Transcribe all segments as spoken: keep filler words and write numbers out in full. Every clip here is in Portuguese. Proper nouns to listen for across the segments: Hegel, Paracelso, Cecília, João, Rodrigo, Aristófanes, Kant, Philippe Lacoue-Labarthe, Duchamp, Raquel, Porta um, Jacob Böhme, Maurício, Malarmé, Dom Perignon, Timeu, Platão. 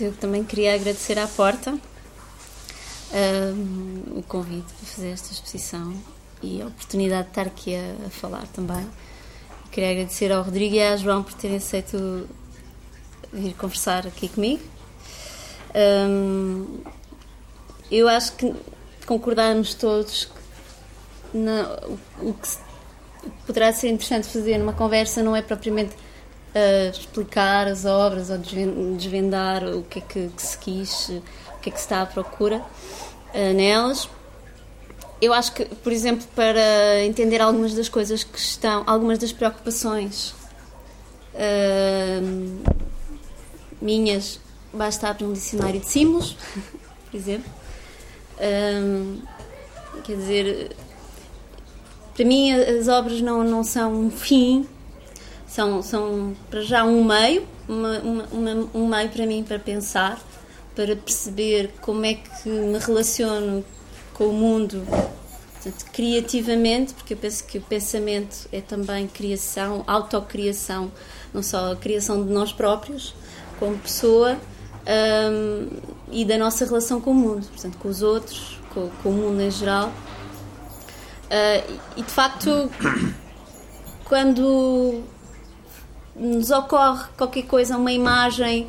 Eu também queria agradecer à Porta um, o convite para fazer esta exposição e a oportunidade de estar aqui a, a falar também. Queria agradecer ao Rodrigo e ao João por terem aceito vir conversar aqui comigo. Um, eu acho que concordarmos todos que na, o, o que se, o que poderá ser interessante fazer numa conversa não é propriamente uh, explicar as obras ou desvendar o que é que, que se quis, o que é que se está à procura uh, nelas. Eu acho que, por exemplo, para entender algumas das coisas que estão, algumas das preocupações uh, minhas, basta abrir um dicionário de símbolos, por exemplo. Uh, quer dizer, para mim as obras não, não são um fim, são, são para já um meio, uma, uma, uma, um meio para mim para pensar, para perceber como é que me relaciono com o mundo, portanto, criativamente, porque eu penso que o pensamento é também criação, autocriação, não só a criação de nós próprios, como pessoa, um, e da nossa relação com o mundo, portanto, com os outros, com, com o mundo em geral. Uh, e, de facto, quando nos ocorre qualquer coisa, uma imagem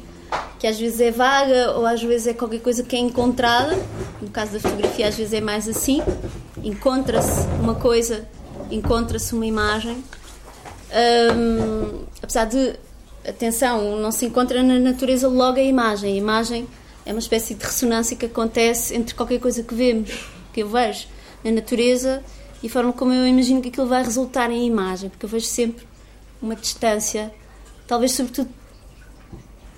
que às vezes é vaga ou às vezes é qualquer coisa que é encontrada, no caso da fotografia às vezes é mais assim, encontra-se uma coisa, encontra-se uma imagem, um, apesar de, atenção, não se encontra na natureza logo a imagem, a imagem é uma espécie de ressonância que acontece entre qualquer coisa que vemos, que eu vejo na natureza e a forma como eu imagino que aquilo vai resultar em imagem, porque eu vejo sempre uma distância, talvez sobretudo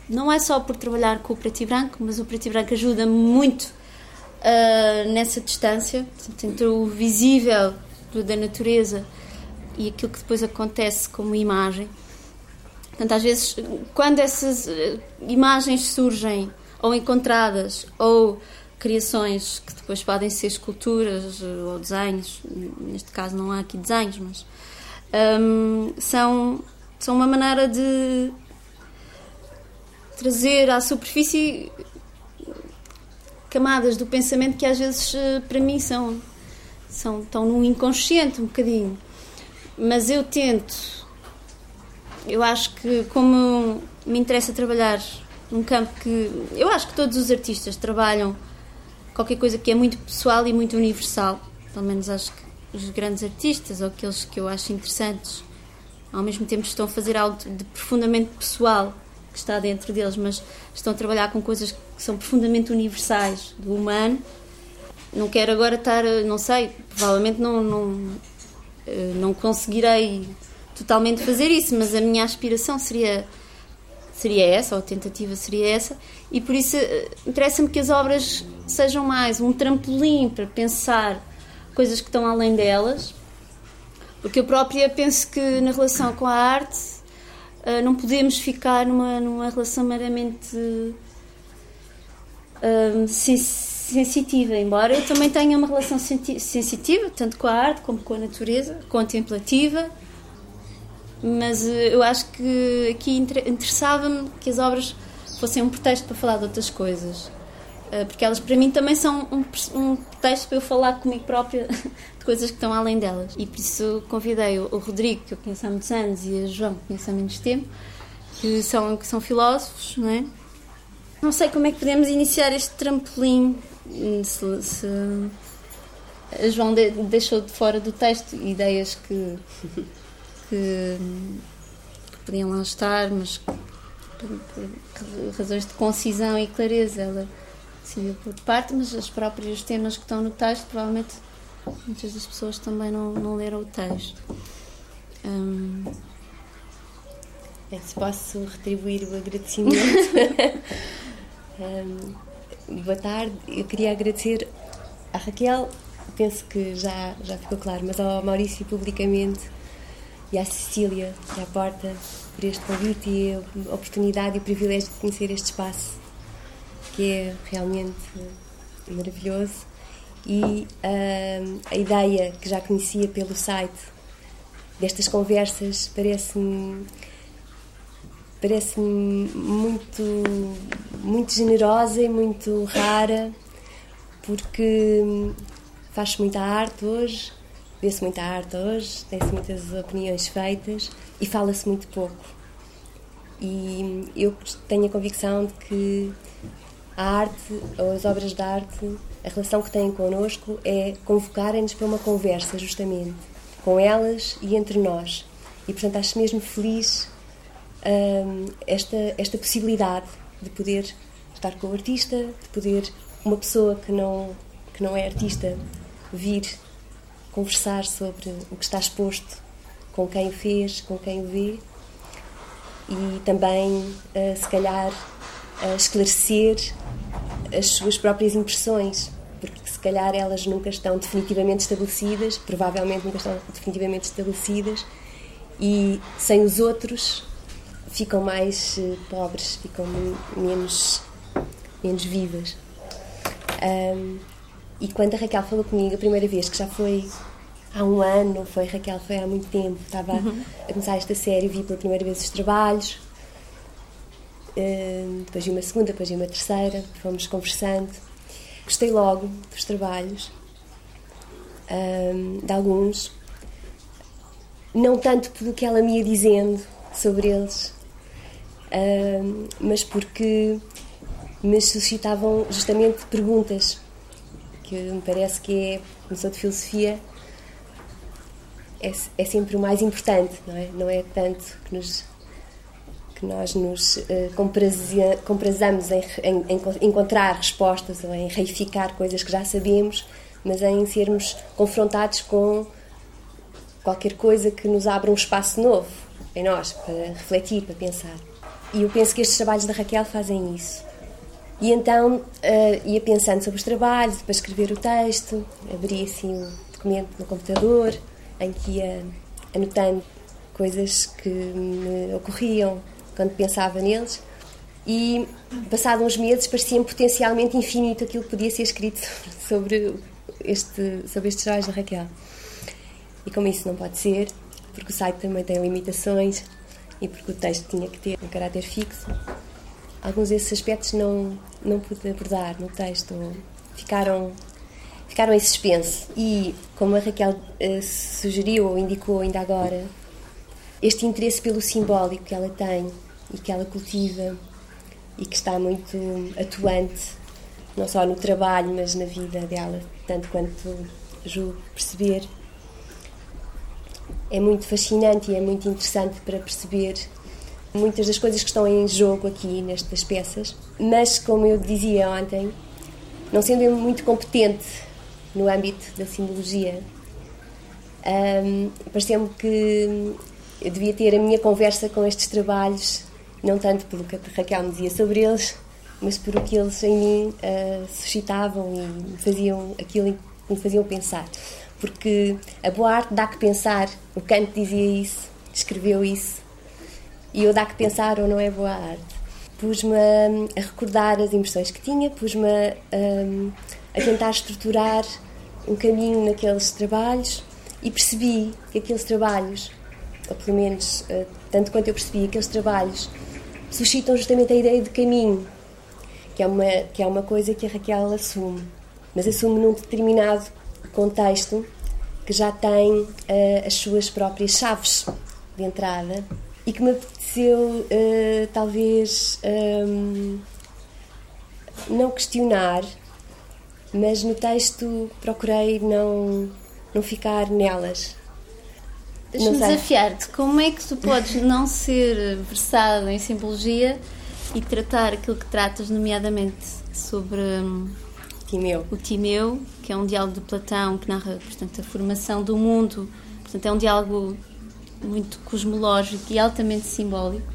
não é só por trabalhar com o preto e branco, mas o preto e branco ajuda-me muito uh, nessa distância, portanto, entre o visível da natureza e aquilo que depois acontece como imagem. Portanto, às vezes, quando essas imagens surgem, ou encontradas, ou criações que depois podem ser esculturas ou desenhos, neste caso não há aqui desenhos, mas um, são, são uma maneira de trazer à superfície camadas do pensamento que às vezes para mim são, são estão no inconsciente um bocadinho, mas eu tento eu acho que como me interessa trabalhar num campo que eu acho que todos os artistas trabalham qualquer coisa que é muito pessoal e muito universal, pelo menos acho que os grandes artistas ou aqueles que eu acho interessantes ao mesmo tempo estão a fazer algo de profundamente pessoal que está dentro deles, mas estão a trabalhar com coisas que são profundamente universais do humano. Não quero agora estar, não sei, provavelmente não, não, não conseguirei totalmente fazer isso, mas a minha aspiração seria, seria essa, ou a tentativa seria essa, e por isso interessa-me que as obras sejam mais um trampolim para pensar coisas que estão além delas, porque eu própria penso que na relação com a arte não podemos ficar numa, numa relação meramente um, sensitiva, embora eu também tenha uma relação senti- sensitiva, tanto com a arte como com a natureza, contemplativa, mas eu acho que aqui interessava-me que as obras fossem um pretexto para falar de outras coisas, porque elas para mim também são um, um pretexto para eu falar comigo própria de coisas que estão além delas, e por isso convidei o Rodrigo, que eu conheço há muitos anos, e a João, que conheço há menos tempo, que são, que são filósofos, não é? Não sei como é que podemos iniciar este trampolim, se, se a João de, deixou de fora do texto ideias que, que, que podiam lá estar, mas por, por razões de concisão e clareza ela decidiu por parte, mas os próprios temas que estão no texto, provavelmente muitas das pessoas também não, não leram o texto. Hum. É, se posso retribuir o agradecimento. um, boa tarde, eu queria agradecer à Raquel, penso que já, já ficou claro, mas ao Maurício publicamente e à Cecília e à Porta por este convite e a oportunidade e o privilégio de conhecer este espaço, que é realmente maravilhoso, e uh, a ideia que já conhecia pelo site destas conversas parece-me parece-me muito, muito generosa e muito rara, porque faz-se muita arte hoje, vê-se muita arte hoje, tem-se muitas opiniões feitas e fala-se muito pouco. E eu tenho a convicção de que a arte, ou as obras de arte, a relação que têm connosco é convocarem-nos para uma conversa, justamente, com elas e entre nós. E, portanto, acho mesmo feliz hum, esta, esta possibilidade de poder estar com o artista, de poder uma pessoa que não, que não é artista vir conversar sobre o que está exposto, com quem o fez, com quem o vê, e também, se calhar, esclarecer as suas próprias impressões, porque se calhar elas nunca estão definitivamente estabelecidas, provavelmente nunca estão definitivamente estabelecidas, e sem os outros ficam mais pobres, ficam menos, menos vivas. Um, e quando a Raquel falou comigo a primeira vez, que já foi há um ano, não foi, Raquel? Foi há muito tempo. Estava uhum. a começar esta série, vi pela primeira vez os trabalhos, um, depois vi uma segunda, depois vi uma terceira, fomos conversando. Gostei logo dos trabalhos, um, de alguns, não tanto pelo que ela me ia dizendo sobre eles, um, mas porque me suscitavam justamente perguntas, que me parece que é, como sou de filosofia, é, é sempre o mais importante, não é? Não é tanto que, nos, que nós nos uh, comprazia, comprazamos em, em, em encontrar respostas ou em reificar coisas que já sabemos, mas em sermos confrontados com qualquer coisa que nos abra um espaço novo em nós, para refletir, para pensar. E eu penso que estes trabalhos da Raquel fazem isso. E então uh, ia pensando sobre os trabalhos, para escrever o texto, abria assim um documento no computador, em que ia anotando coisas que me ocorriam quando pensava neles, e passados uns meses parecia-me potencialmente infinito aquilo que podia ser escrito sobre, este, sobre estes trabalhos da Raquel. E como isso não pode ser, porque o site também tem limitações e porque o texto tinha que ter um caráter fixo, alguns desses aspectos não, não pude abordar no texto, ficaram, ficaram em suspenso. E, como a Raquel eh, sugeriu ou indicou ainda agora, este interesse pelo simbólico que ela tem e que ela cultiva e que está muito atuante, não só no trabalho, mas na vida dela, tanto quanto julgo perceber, é muito fascinante e é muito interessante para perceber muitas das coisas que estão em jogo aqui nestas peças. Mas, como eu dizia ontem, não sendo eu muito competente no âmbito da simbologia, um, pareceu-me que eu devia ter a minha conversa com estes trabalhos, não tanto pelo que a Raquel me dizia sobre eles, mas por o que eles em mim uh, suscitavam e me faziam, aquilo que me faziam pensar. Porque a boa arte dá que pensar, o Kant dizia isso, escreveu isso, e eu dá que pensar ou não é boa arte. Pus-me a, a recordar as impressões que tinha, pus-me a, a, a tentar estruturar um caminho naqueles trabalhos, e percebi que aqueles trabalhos, ou pelo menos, tanto quanto eu percebi, aqueles trabalhos suscitam justamente a ideia de caminho, que é uma, que é uma coisa que a Raquel assume, mas assume num determinado contexto que já tem uh, as suas próprias chaves de entrada, e que me apeteceu uh, talvez um, não questionar, mas no texto procurei não, não ficar nelas. Deixa-me desafiar-te, como é que tu podes não ser versado em simbologia e tratar aquilo que tratas, nomeadamente sobre um, Timeu. o Timeu, que é um diálogo de Platão que narra, portanto, a formação do mundo, portanto é um diálogo muito cosmológico e altamente simbólico,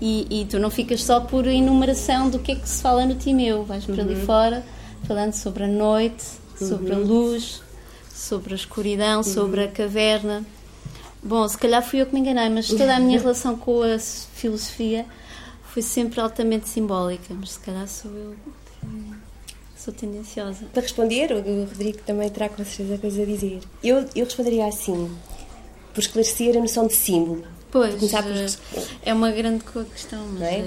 e, e tu não ficas só por enumeração do que é que se fala no Timeu, vais para uhum. ali fora falando sobre a noite, uhum. sobre a luz, sobre a escuridão, uhum. sobre a caverna. Bom, se calhar fui eu que me enganei, mas toda a minha relação com a filosofia foi sempre altamente simbólica, mas se calhar sou eu que sou tendenciosa. Para responder, o Rodrigo também terá com certeza coisa a dizer. Eu, eu responderia assim: por esclarecer a noção de símbolo, Pois, é uma grande questão, mas é?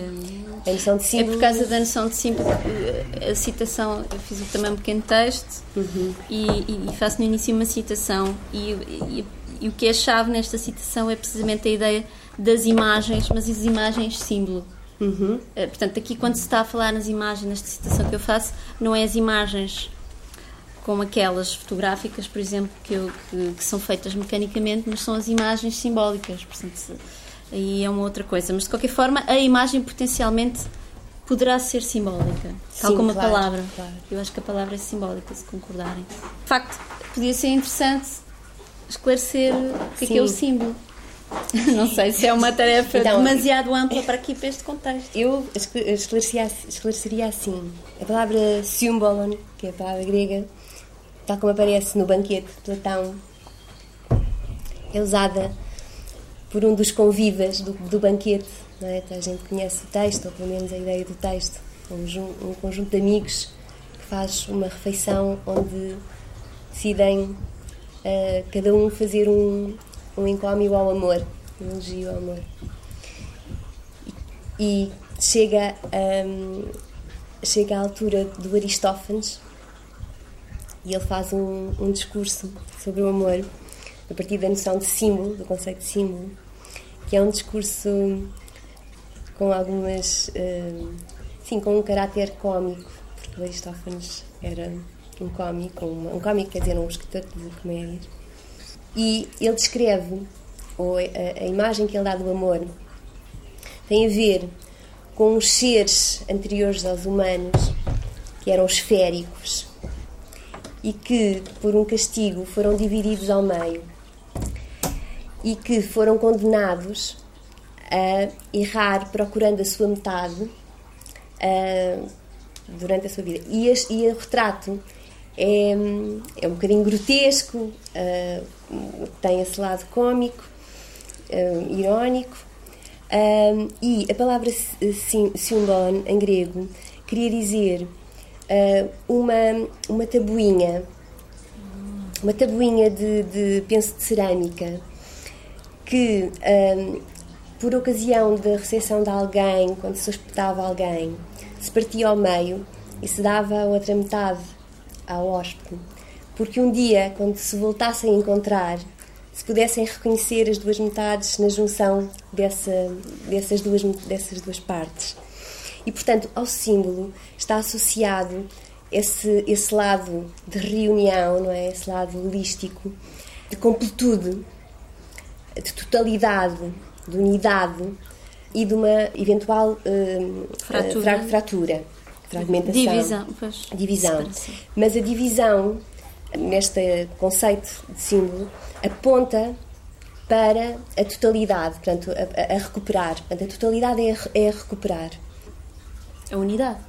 É, a noção de símbolo... é por causa da noção de símbolo. A citação, eu fiz também um pequeno texto, uhum. e, e faço no início uma citação, e, e, e o que é chave nesta citação é precisamente a ideia das imagens, mas as imagens símbolo. Uhum. Portanto, aqui quando se está a falar nas imagens, nesta citação que eu faço, não é as imagens como aquelas fotográficas, por exemplo, que, eu, que, que são feitas mecanicamente, mas são as imagens simbólicas, portanto, aí é uma outra coisa. Mas, de qualquer forma, a imagem potencialmente poderá ser simbólica, tal Sim, como claro, a palavra. Claro. Eu acho que a palavra é simbólica, se concordarem. De facto, podia ser interessante esclarecer o que é, que é o símbolo. Não sei se é uma tarefa então, demasiado ampla para aqui, para este contexto. Eu esclareceria, esclareceria assim. A palavra símbolo, que é a palavra grega, tal como aparece no banquete de Platão, é usada por um dos convivas do, do banquete, não é? A gente conhece o texto, ou pelo menos a ideia do texto. Um, um conjunto de amigos que faz uma refeição onde decidem uh, cada um fazer um um encômio ao amor, um elogio ao amor. E chega, um, chega à altura do Aristófanes e ele faz um, um discurso sobre o amor, a partir da noção de símbolo, do conceito de símbolo, que é um discurso com algumas... Uh, sim, com um caráter cómico, porque o Aristófanes era um cómico, uma, um cómico quer dizer, um escritor de comédias. E ele descreve, ou a, a imagem que ele dá do amor, tem a ver com os seres anteriores aos humanos, que eram esféricos, e que, por um castigo, foram divididos ao meio, e que foram condenados a errar procurando a sua metade a, durante a sua vida. E, este, e o retrato é, é um bocadinho grotesco, a, tem esse lado cómico, um, irónico, um, e a palavra symbol em grego queria dizer uh, uma, uma tabuinha, uma tabuinha de, de penso de cerâmica, que um, por ocasião da recepção de alguém, quando se hospedava alguém, se partia ao meio e se dava a outra metade ao hóspede, porque um dia, quando se voltassem a encontrar, se pudessem reconhecer as duas metades na junção dessa, dessas, duas, dessas duas partes. E, portanto, ao símbolo está associado esse, esse lado de reunião, não é? Esse lado holístico, de completude, de totalidade, de unidade e de uma eventual hum, fratura. Fra- fratura, fragmentação. Divisão. Pois. Divisão. Mas a divisão... neste conceito de símbolo, aponta para a totalidade, portanto, a, a recuperar. Portanto, a totalidade é a, é a recuperar. A unidade.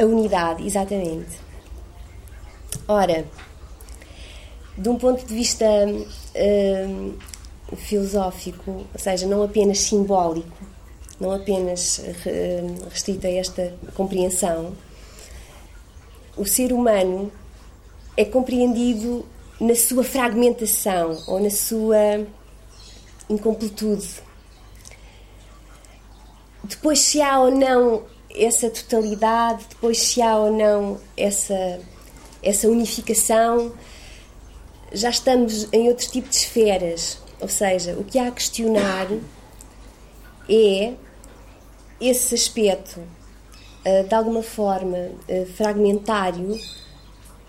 A unidade, exatamente. Ora, de um ponto de vista hum, filosófico, ou seja, não apenas simbólico, não apenas hum, restrito a esta compreensão, o ser humano é compreendido na sua fragmentação ou na sua incompletude. Depois, se há ou não essa totalidade, depois se há ou não essa, essa unificação, já estamos em outro tipo de esferas. Ou seja, o que há a questionar é esse aspecto, de alguma forma, fragmentário,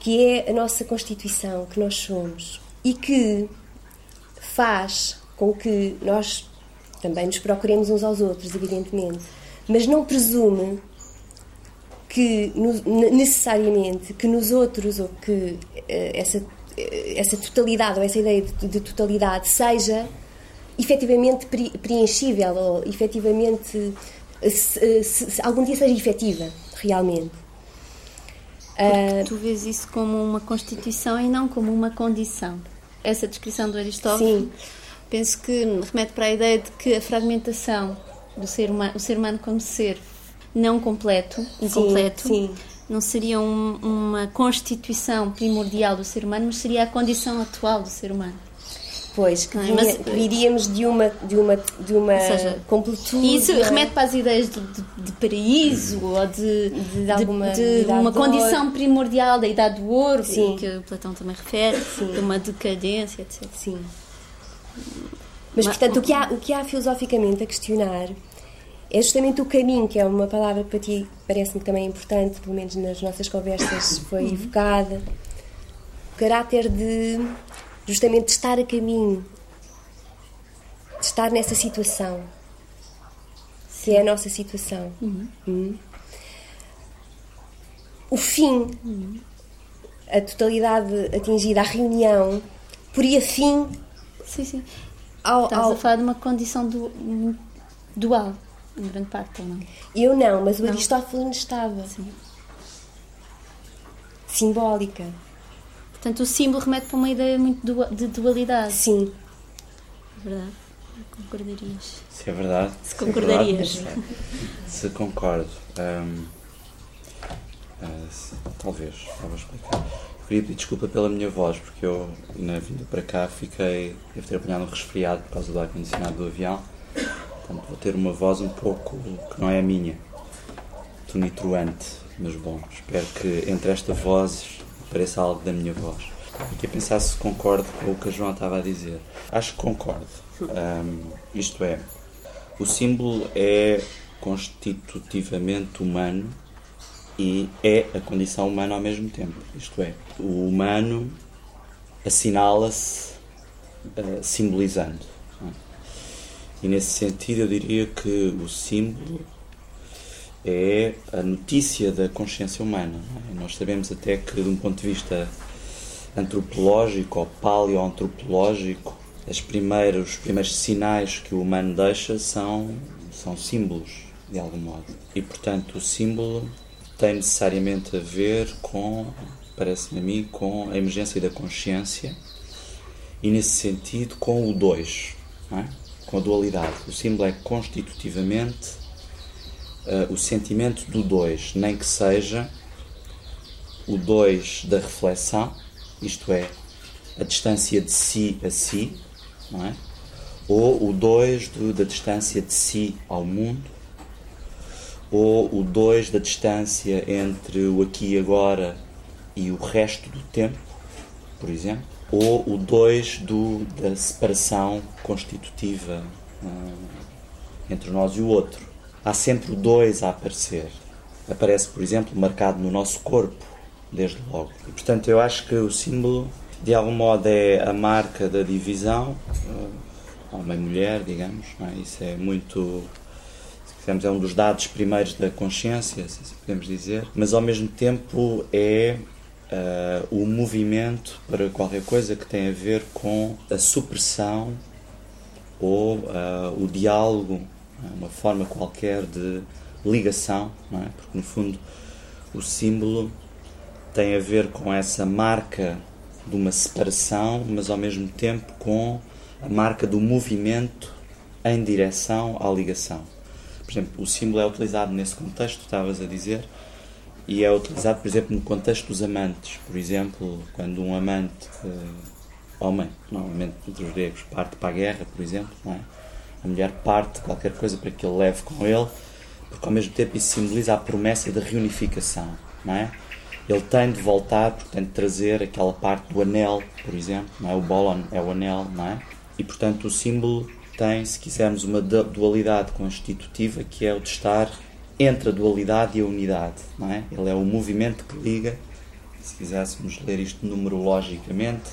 que é a nossa constituição, que nós somos, e que faz com que nós também nos procuremos uns aos outros, evidentemente, mas não presume que necessariamente que nos outros, ou que essa, essa totalidade, ou essa ideia de, de totalidade seja efetivamente preenchível, ou efetivamente se, se, se algum dia seja efetiva, realmente. Porque tu vês isso como uma constituição e não como uma condição. Essa descrição do Aristófanes, penso que remete para a ideia de que a fragmentação do ser humano, o ser humano como ser não completo, incompleto, sim, sim. não seria um, uma constituição primordial do ser humano, mas seria a condição atual do ser humano. pois, que, vinha, mas, que viríamos de uma, de uma, de uma seja, completude. Isso remete para as ideias de, de, de paraíso ou de, de, de, alguma, de, de uma condição ouro. primordial da idade do ouro, sim, que Platão também refere, sim, de uma decadência, etcétera. Sim. Mas, portanto, o que há, o que há filosoficamente a questionar é justamente o caminho, que é uma palavra para ti, parece-me também importante, pelo menos nas nossas conversas foi evocada, o caráter de, justamente, de estar a caminho, de estar nessa situação, que é a nossa situação. Uhum. Uhum. O fim, uhum, a totalidade atingida, a reunião, poria fim... Sim, sim. Ao, Estás ao... a falar de uma condição du... dual, em grande parte, ou não? Eu não, mas o não. Aristófanes estava. Sim. Simbólica. Portanto, o símbolo remete para uma ideia muito du... de dualidade. Sim. É verdade. Concordarias? Se é verdade. Se concordarias. Se, é verdade, se concordo. Um, uh, se, talvez, estava a explicar. Queria pedir desculpa pela minha voz, porque eu, na vinda para cá, fiquei, devo ter apanhado um resfriado por causa do ar-condicionado do avião. Portanto, vou ter uma voz um pouco que não é a minha, tonitruante, mas bom, espero que entre esta voz apareça algo da minha voz. Aqui a pensar se concordo com o que a João estava a dizer. Acho que concordo. Um, isto é, o símbolo é constitutivamente humano, e é a condição humana ao mesmo tempo. Isto é, o humano assinala-se uh, simbolizando. Não é? E nesse sentido eu diria que o símbolo é a notícia da consciência humana. Não é? Nós sabemos até que, de um ponto de vista antropológico ou paleoantropológico, as primeiras, os primeiros sinais que o humano deixa são, são símbolos, de algum modo. E, portanto, o símbolo... tem necessariamente a ver com, parece-me a mim, com a emergência da consciência e, nesse sentido, com o dois, não é? Com a dualidade. O símbolo é constitutivamente uh, o sentimento do dois, nem que seja o dois da reflexão, isto é, a distância de si a si, não é? Ou o dois da distância de si ao mundo, ou o dois da distância entre o aqui e agora e o resto do tempo, por exemplo, ou o dois da separação constitutiva hum, entre nós e o outro. Há sempre o dois a aparecer. Aparece, por exemplo, marcado no nosso corpo, desde logo. E, portanto, eu acho que o símbolo, de algum modo, é a marca da divisão, homem-mulher, digamos, não é? Isso é muito... é um dos dados primeiros da consciência, se assim podemos dizer, mas ao mesmo tempo é uh, o movimento para qualquer coisa que tem a ver com a supressão ou uh, o diálogo, uma forma qualquer de ligação, não é? Porque no fundo o símbolo tem a ver com essa marca de uma separação, mas ao mesmo tempo com a marca do movimento em direção à ligação. Por exemplo, o símbolo é utilizado nesse contexto, estavas a dizer, e é utilizado, por exemplo, no contexto dos amantes. Por exemplo, quando um amante, uh, homem, normalmente entre os gregos, parte para a guerra, por exemplo, não é? A mulher parte qualquer coisa para que ele leve com ele, porque ao mesmo tempo isso simboliza a promessa da reunificação, não é? Ele tem de voltar, portanto, trazer aquela parte do anel, por exemplo, não é? O bólon é o anel, não é? E, portanto, o símbolo... tem, se quisermos, uma dualidade constitutiva, que é o de estar entre a dualidade e a unidade, não é? Ele é o movimento que liga, se quiséssemos ler isto numerologicamente,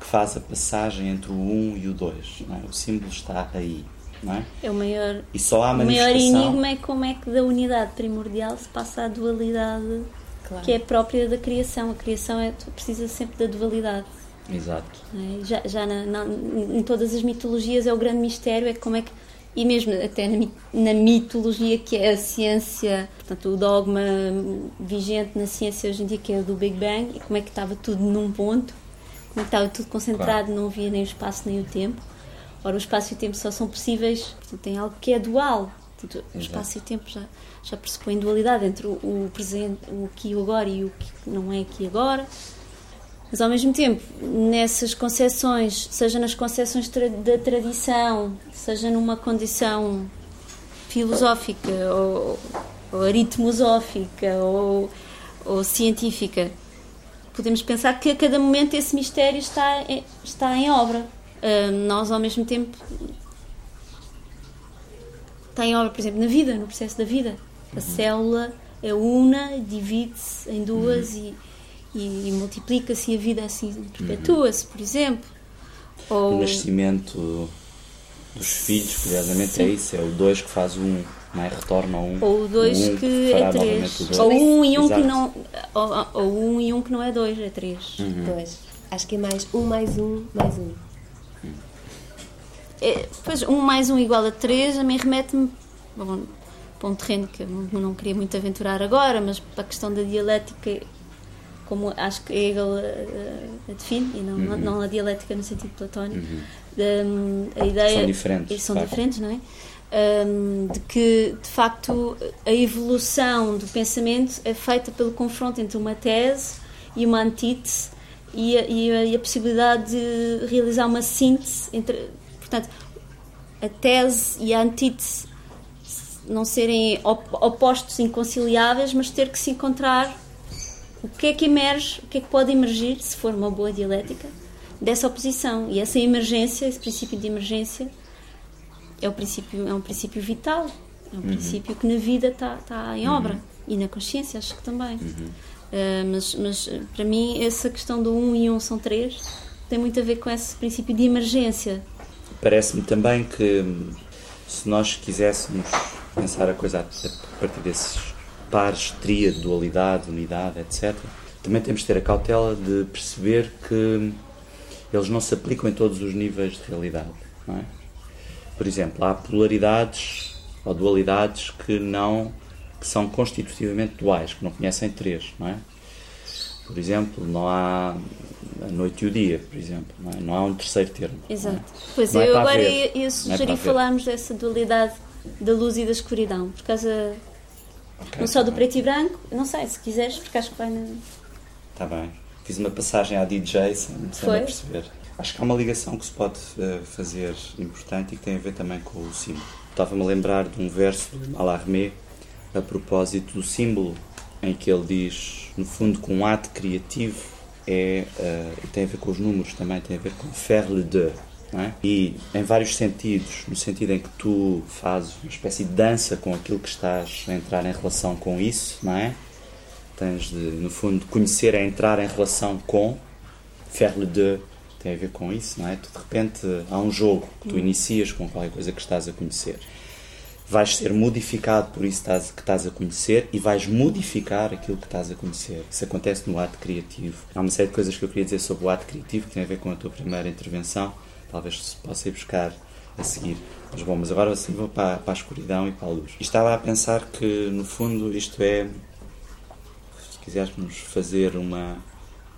que faz a passagem entre o um e o dois, não é? O símbolo está aí, não é? É o maior, e só há manifestação... o maior enigma é como é que da unidade primordial se passa à dualidade, claro, que é própria da criação. A criação é, precisa sempre da dualidade. Exato. Já, já na, na, em todas as mitologias é o grande mistério, é como é que, e mesmo até na, na mitologia, que é a ciência, portanto, o dogma vigente na ciência hoje em dia, que é o do Big Bang, e como é que estava tudo num ponto, como é que estava tudo concentrado, claro, não havia nem o espaço nem o tempo. Ora, o espaço e o tempo só são possíveis, portanto, tem algo que é dual. Portanto, o espaço e o tempo já, já pressupõem dualidade entre o, o presente, o aqui e o agora, e o que não é aqui e agora. Mas, ao mesmo tempo, nessas concepções, seja nas concepções tra- da tradição, seja numa condição filosófica ou, ou aritmosófica ou, ou científica, podemos pensar que a cada momento esse mistério está em, está em obra. Uh, nós, ao mesmo tempo, está em obra, por exemplo, na vida, no processo da vida. A célula é una, divide-se em duas e... E, e multiplica-se e a vida assim perpetua-se, por exemplo. Ou... O nascimento dos filhos, curiosamente, sim, é isso: é o dois que faz o um, é? Retorna ao um. Ou o dois um que, que é três. Ou um e um exato, que não. Ou, ou um e um que não é dois, é três. Uhum. Dois. Acho que é mais um mais um mais um. Uhum. É, pois, um mais um igual a três, a mim remete-me. Bom, para um terreno que eu não queria muito aventurar agora, mas para a questão da dialética, como acho que Hegel a, a define, e não, uhum, não a dialética no sentido platónico, uhum, a ideia... São diferentes. São claro. diferentes, não é? Um, de que, de facto, a evolução do pensamento é feita pelo confronto entre uma tese e uma antítese e a, e a, e a possibilidade de realizar uma síntese entre... Portanto, a tese e a antítese não serem opostos, inconciliáveis, mas ter que se encontrar... O que é que emerge, o que é que pode emergir, se for uma boa dialética, dessa oposição? E essa emergência, esse princípio de emergência, é, o princípio, é um princípio vital, é um uhum. princípio que na vida está tá em obra, uhum, e na consciência, acho que também. Uhum. Uh, mas, mas, para mim, essa questão do um e um são três tem muito a ver com esse princípio de emergência. Parece-me também que, se nós quiséssemos pensar a coisa a partir desses pares, tríade, dualidade, unidade, etcétera, também temos de ter a cautela de perceber que eles não se aplicam em todos os níveis de realidade, não é? Por exemplo, há polaridades ou dualidades que, não, que são constitutivamente duais, que não conhecem três, não é? Por exemplo, não há a noite e o dia, por exemplo, não, é? Não há um terceiro termo. Exato. Não é? Pois não eu é agora ia, ia sugerir é falarmos dessa dualidade da luz e da escuridão, por causa... Okay, não só do preto e branco, não sei, se quiseres, porque acho que vai na... Está bem. Fiz uma passagem à D J sem, sem a perceber. Acho que há uma ligação que se pode uh, fazer importante e que tem a ver também com o símbolo. Estava-me a lembrar de um verso do Malarmé a propósito do símbolo, em que ele diz, no fundo, que um ato criativo é, uh, tem a ver com os números também, tem a ver com faire le deux, não é? E em vários sentidos, no sentido em que tu fazes uma espécie de dança com aquilo que estás a entrar em relação com isso, não é? Tens de, no fundo, conhecer a entrar em relação com, faire le deux tem a ver com isso, não é? Tu, de repente, há um jogo que tu inicias com qualquer coisa que estás a conhecer. Vais ser modificado por isso que estás a conhecer e vais modificar aquilo que estás a conhecer. Isso acontece no ato criativo. Há uma série de coisas que eu queria dizer sobre o ato criativo que tem a ver com a tua primeira intervenção. Talvez se possa ir buscar a seguir. Mas bom, mas agora assim vou para, para a escuridão e para a luz. E estava a pensar que, no fundo, isto é... Se quisermos fazer uma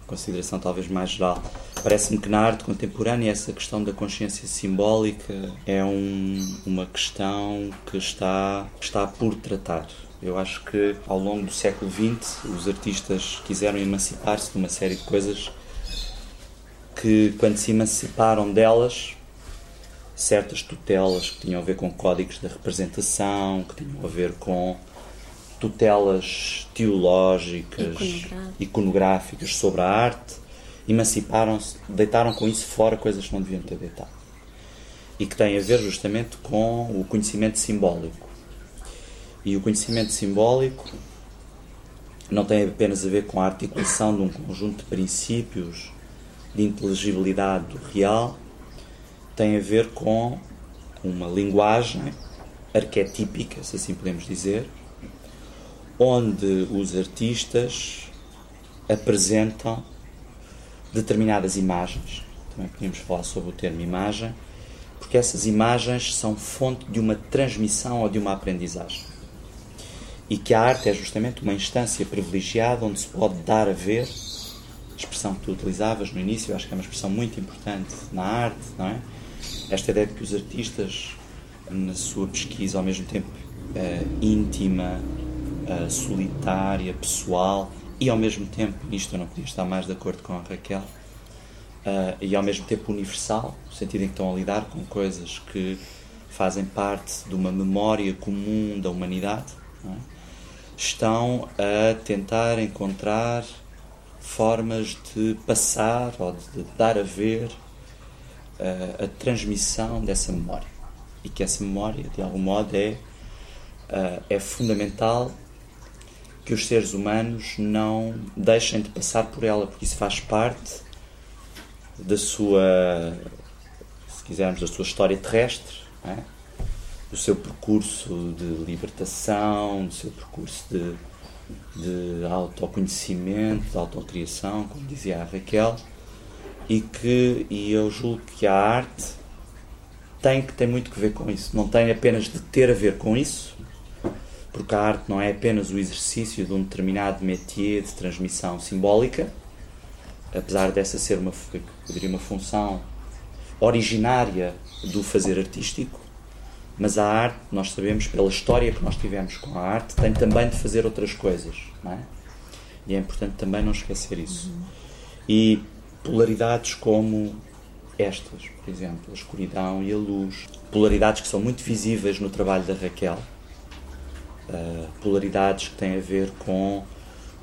consideração talvez mais geral, parece-me que na arte contemporânea essa questão da consciência simbólica é um, uma questão que está, que está por tratar. Eu acho que, ao longo do século vinte, os artistas quiseram emancipar-se de uma série de coisas que, quando se emanciparam delas, certas tutelas que tinham a ver com códigos de representação, que tinham a ver com tutelas teológicas, iconográficas sobre a arte, emanciparam-se, deitaram com isso fora coisas que não deviam ter deitado. E que têm a ver justamente com o conhecimento simbólico. E o conhecimento simbólico não tem apenas a ver com a articulação de um conjunto de princípios de inteligibilidade do real, tem a ver com uma linguagem arquetípica, se assim podemos dizer, onde os artistas apresentam determinadas imagens. Também podíamos falar sobre o termo imagem, porque essas imagens são fonte de uma transmissão ou de uma aprendizagem. E que a arte é justamente uma instância privilegiada onde se pode dar a ver. A expressão que tu utilizavas no início, eu acho que é uma expressão muito importante na arte, não é? Esta ideia de que os artistas, na sua pesquisa, ao mesmo tempo eh, íntima, eh, solitária, pessoal, e ao mesmo tempo, isto eu não podia estar mais de acordo com a Raquel, uh, e ao mesmo tempo universal, no sentido em que estão a lidar com coisas que fazem parte de uma memória comum da humanidade, não é? Estão a tentar encontrar formas de passar ou de dar a ver uh, a transmissão dessa memória, e que essa memória de algum modo é, uh, é fundamental que os seres humanos não deixem de passar por ela, porque isso faz parte da sua, se quisermos, da sua história terrestre, não é? Do seu percurso de libertação, do seu percurso de, de autoconhecimento, de autocriação, como dizia a Raquel, e que e eu julgo que a arte tem que tem muito que ver com isso. Não tem apenas de ter a ver com isso, porque a arte não é apenas o exercício de um determinado métier de transmissão simbólica, apesar dessa ser uma, eu diria, uma função originária do fazer artístico, mas a arte, nós sabemos, pela história que nós tivemos com a arte, tem também de fazer outras coisas, não é? E é importante também não esquecer isso. E polaridades como estas, por exemplo, a escuridão e a luz, polaridades que são muito visíveis no trabalho da Raquel, uh, polaridades que têm a ver com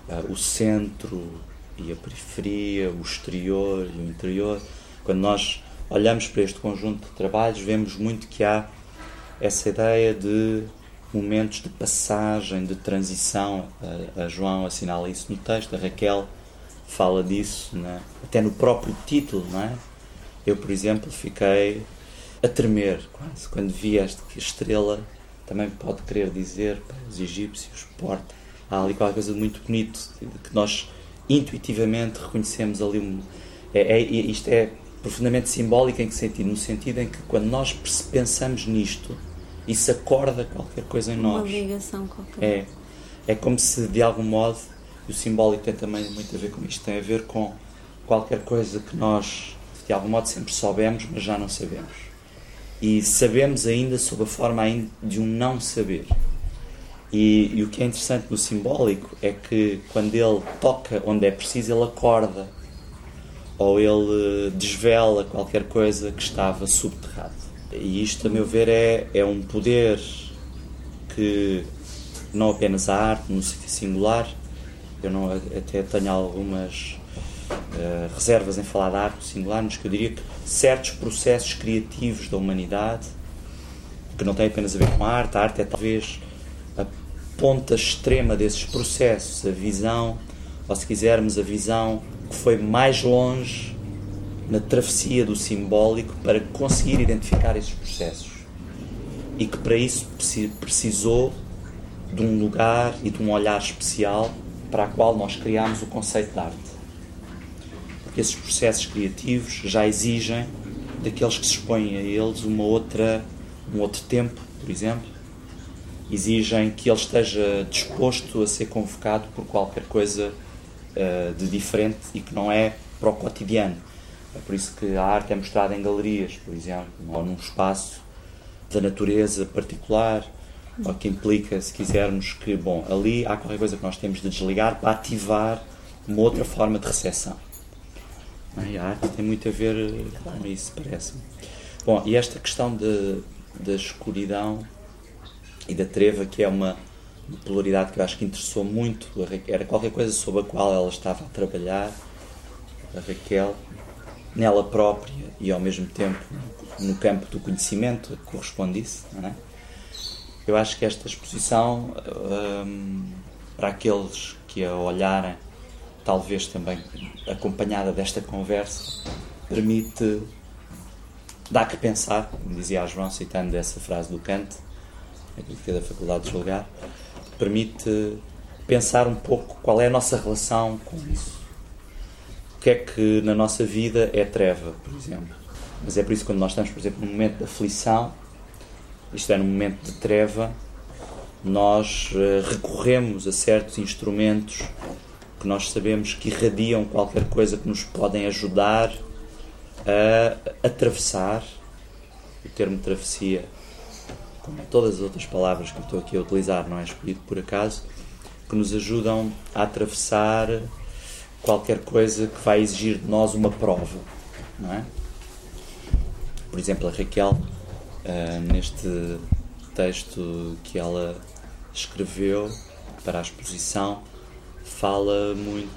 uh, o centro e a periferia, o exterior e o interior. Quando nós olhamos para este conjunto de trabalhos, vemos muito que há essa ideia de momentos de passagem, de transição. A, a João assinala isso no texto, a Raquel fala disso, né? Até no próprio título, não é? Eu, por exemplo, fiquei a tremer quase quando vi esta estrela, também pode querer dizer para os egípcios, porta. Há ali qualquer coisa de muito bonito que nós intuitivamente reconhecemos ali. Um, é, é, isto é profundamente simbólico em que sentido? No sentido em que quando nós pensamos nisto, isso acorda qualquer coisa em nós. Uma ligação qualquer. É, é como se, de algum modo, o simbólico tem também muito a ver com isto, tem a ver com qualquer coisa que nós, de algum modo, sempre soubemos, mas já não sabemos. E sabemos ainda sob a forma ainda de um não saber. E, e o que é interessante no simbólico é que, quando ele toca onde é preciso, ele acorda, ou ele desvela qualquer coisa que estava subterrado. E isto, a meu ver, é, é um poder que não apenas a arte, no sentido singular, eu não, até tenho algumas uh, reservas em falar da arte singular, mas que eu diria que certos processos criativos da humanidade, que não têm apenas a ver com a arte, a arte é talvez a ponta extrema desses processos, a visão, ou se quisermos, a visão que foi mais longe na travessia do simbólico para conseguir identificar esses processos, e que para isso precisou de um lugar e de um olhar especial para a qual nós criámos o conceito de arte. Porque esses processos criativos já exigem daqueles que se expõem a eles uma outra, um outro tempo, por exemplo, exigem que ele esteja disposto a ser convocado por qualquer coisa de diferente e que não é para o cotidiano. É por isso que a arte é mostrada em galerias, por exemplo, ou num espaço da natureza particular, ou que implica, se quisermos, que, bom, ali há qualquer coisa que nós temos de desligar para ativar uma outra forma de recepção. A arte tem muito a ver com isso, parece-me. Bom, e esta questão de, da escuridão e da treva, que é uma de polaridade que eu acho que interessou muito, era qualquer coisa sobre a qual ela estava a trabalhar, a Raquel, nela própria e ao mesmo tempo no campo do conhecimento que correspondisse, não é? Eu acho que esta exposição, um, para aqueles que a olharem, talvez também acompanhada desta conversa, permite dar que pensar, como dizia a João, citando essa frase do Kant, a crítica da Faculdade de Julgar, permite pensar um pouco qual é a nossa relação com isso. O que é que na nossa vida é treva, por exemplo? Mas é por isso que quando nós estamos, por exemplo, num momento de aflição, isto é, num momento de treva, nós recorremos a certos instrumentos que nós sabemos que irradiam qualquer coisa que nos podem ajudar a atravessar. O termo travessia, todas as outras palavras que eu estou aqui a utilizar, não é escolhido por acaso, que nos ajudam a atravessar qualquer coisa que vai exigir de nós uma prova, não é? Por exemplo, a Raquel, uh, neste texto que ela escreveu para a exposição, fala muito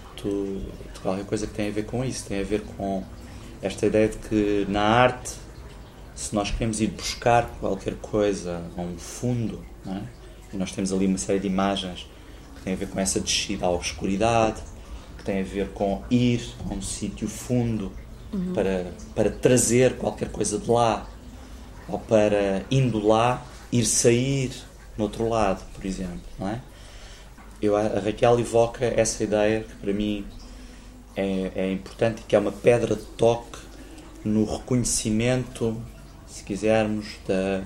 de qualquer coisa que tem a ver com isso, tem a ver com esta ideia de que na arte, se nós queremos ir buscar qualquer coisa a um fundo, não é? E nós temos ali uma série de imagens que tem a ver com essa descida à obscuridade, que tem a ver com ir a um sítio fundo, uhum, para, para trazer qualquer coisa de lá, ou para, indo lá, ir sair no outro lado, por exemplo, não é? Eu, a Raquel evoca essa ideia que para mim é, é importante e que é uma pedra de toque no reconhecimento, se quisermos, da,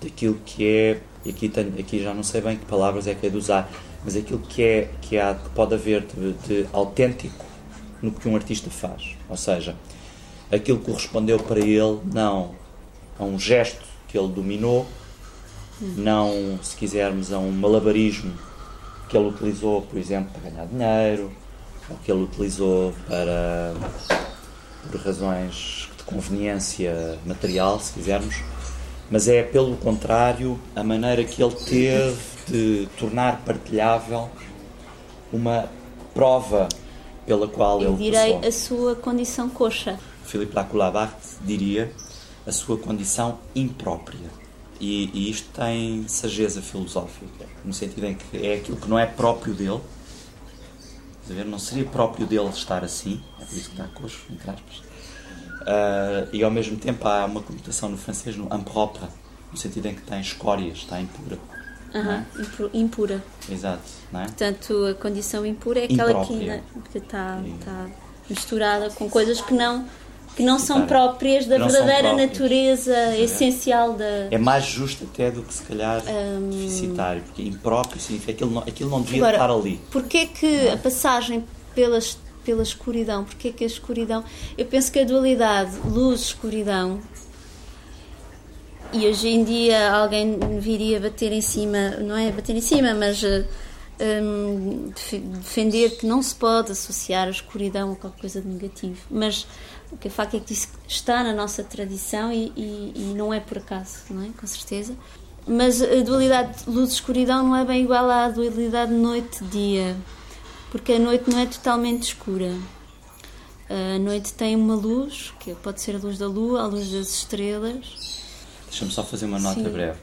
daquilo que é, e aqui, tenho, aqui já não sei bem que palavras é que é de usar, mas aquilo que, é, que, há, que pode haver de, de autêntico no que um artista faz, ou seja, aquilo que correspondeu para ele não a um gesto que ele dominou, não, se quisermos, a um malabarismo que ele utilizou, por exemplo, para ganhar dinheiro, ou que ele utilizou para, por razões de conveniência material, se quisermos, mas é, pelo contrário, a maneira que ele teve de tornar partilhável uma prova pela qual Eu ele direi passou. A sua condição coxa. Philippe Lacoue-Labarthe diria a sua condição imprópria. E, e isto tem sageza filosófica, no sentido em que é aquilo que não é próprio dele. Estás a ver? Não seria próprio dele estar assim, é por isso que está coxo, entre aspas. Uh, e ao mesmo tempo há uma conotação no francês no impropre, no sentido em que tem escórias, está impura. Uh-huh. É? Impura. Exato. Não é? Portanto, a condição impura é aquela Imprópria. que está tá misturada com coisas que não, que não são próprias da não verdadeira próprias. natureza é. essencial da. É mais justo até do que se calhar um... deficitário, porque impróprio significa aquilo não, aquilo não devia Agora, estar ali. Porque é que não? a passagem pelas pela escuridão, porque é que a escuridão, eu penso que a dualidade luz-escuridão, e hoje em dia alguém viria bater em cima, não é bater em cima, mas um, defender que não se pode associar a escuridão a qualquer coisa de negativo, mas o que é facto é que isso está na nossa tradição e, e, e não é por acaso, não é? Com certeza. Mas a dualidade luz-escuridão não é bem igual à dualidade noite-dia, porque a noite não é totalmente escura. A noite tem uma luz, que pode ser a luz da lua, a luz das estrelas. Deixa-me só fazer uma nota Sim. breve.